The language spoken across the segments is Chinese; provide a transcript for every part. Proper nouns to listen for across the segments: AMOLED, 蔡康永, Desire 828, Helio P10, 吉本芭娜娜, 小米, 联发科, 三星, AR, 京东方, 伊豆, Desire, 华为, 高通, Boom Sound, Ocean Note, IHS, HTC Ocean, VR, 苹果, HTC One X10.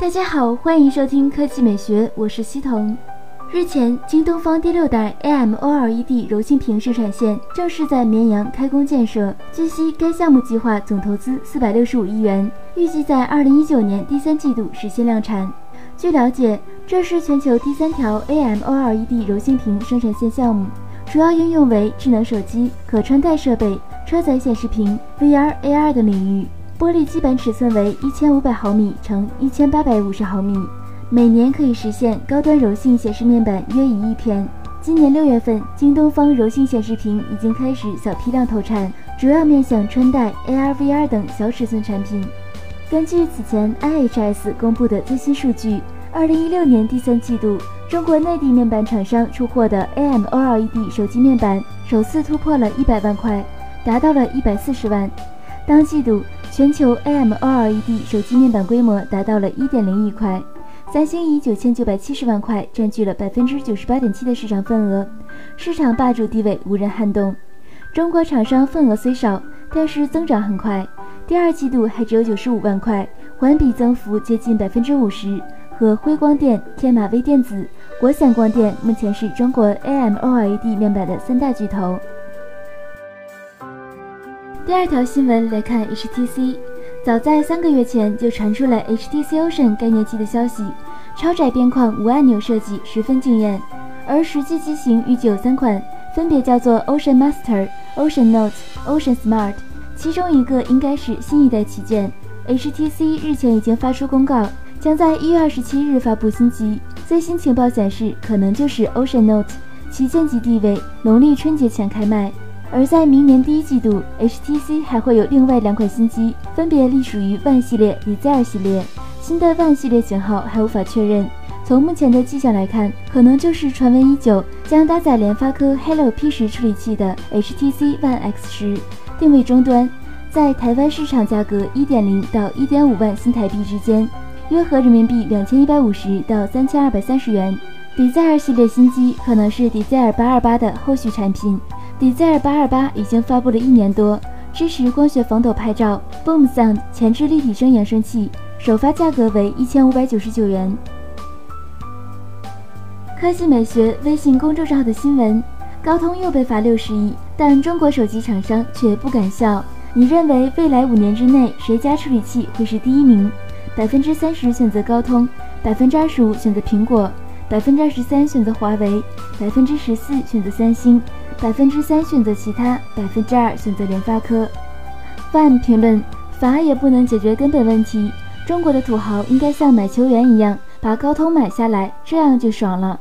大家好，欢迎收听科技美学，我是西彤。日前，京东方第6代 AMOLED 柔性屏生产线正式在绵阳开工建设。据悉，该项目计划总投资465亿元，预计在2019年第3季度实现量产。据了解，这是全球第3条 AMOLED 柔性屏生产线项目，主要应用为智能手机、可穿戴设备、车载显示屏、VR、AR 等领域。玻璃基板尺寸为1500毫米乘1850毫米。每年可以实现高端柔性显示面板约1亿片。今年6月份，京东方柔性显示屏已经开始小批量投产，主要面向穿戴、AR、VR 等小尺寸产品。根据此前 IHS 公布的最新数据，2016年第3季度，中国内地面板厂商出货的 AMOLED 手机面板首次突破了100万块，达到了140万。当季度，全球 AMOLED 手机面板规模达到了1.0亿块。三星以9970万块占据了98.7%的市场份额，市场霸主地位无人撼动。中国厂商份额虽少，但是增长很快，第2季度还只有95万块，环比增幅接近50%，和辉光电、天马微电子、国显光电目前是中国 AMOLED 面板的3大巨头。第2条新闻来看 HTC。早在3个月前就传出了 HTC Ocean 概念机的消息，超窄边框无按钮设计十分惊艳，而实际机型预计有3款，分别叫做 Ocean Master、Ocean Note、Ocean Smart， 其中一个应该是新一代旗舰。HTC 日前已经发出公告，将在1月27日发布新机，最新情报显示可能就是 Ocean Note， 旗舰级地位，农历春节前开卖。而在明年第1季度 ，HTC 还会有另外2款新机，分别隶属于 One 系列、Desire 系列。新的 One 系列型号还无法确认，从目前的迹象来看，可能就是传闻已久、将搭载联发科 Helio P10 处理器的 HTC One X10， 定位终端，在台湾市场价格 1.0 到 1.5 万新台币之间，约合人民币2150到3230元。Desire 系列新机可能是 Desire 828的后续产品。Desire 828已经发布了1年多，支持光学防抖拍照、Boom Sound 前置立体声扬声器，首发价格为1599元。科技美学微信公众号的新闻：高通又被罚60亿，但中国手机厂商却不敢笑。你认为未来5年之内谁家处理器会是第1名？30%选择高通，25%选择苹果，23%选择华为，14%选择三星。3%选择其他，2%选择联发科。One 评论：罚也不能解决根本问题，中国的土豪应该像买球员一样，把高通买下来，这样就爽了。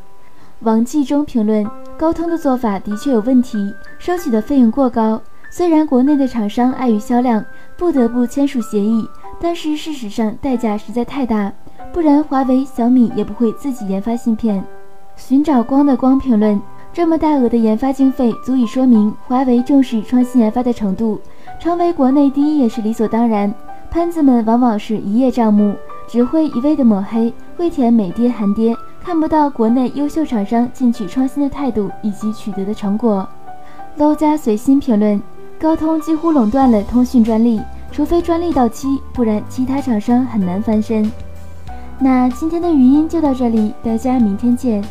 王继忠评论：高通的做法的确有问题，收取的费用过高。虽然国内的厂商碍于销量，不得不签署协议，但是事实上代价实在太大，不然华为、小米也不会自己研发芯片。寻找光的光评论：这么大额的研发经费，足以说明华为重视创新研发的程度，成为国内第一也是理所当然。潘子们往往是一叶障目，只会一味的抹黑，跪舔美爹韩爹，看不到国内优秀厂商进取创新的态度以及取得的成果。Low 加随心评论：高通几乎垄断了通讯专利，除非专利到期，不然其他厂商很难翻身。那今天的语音就到这里，大家明天见。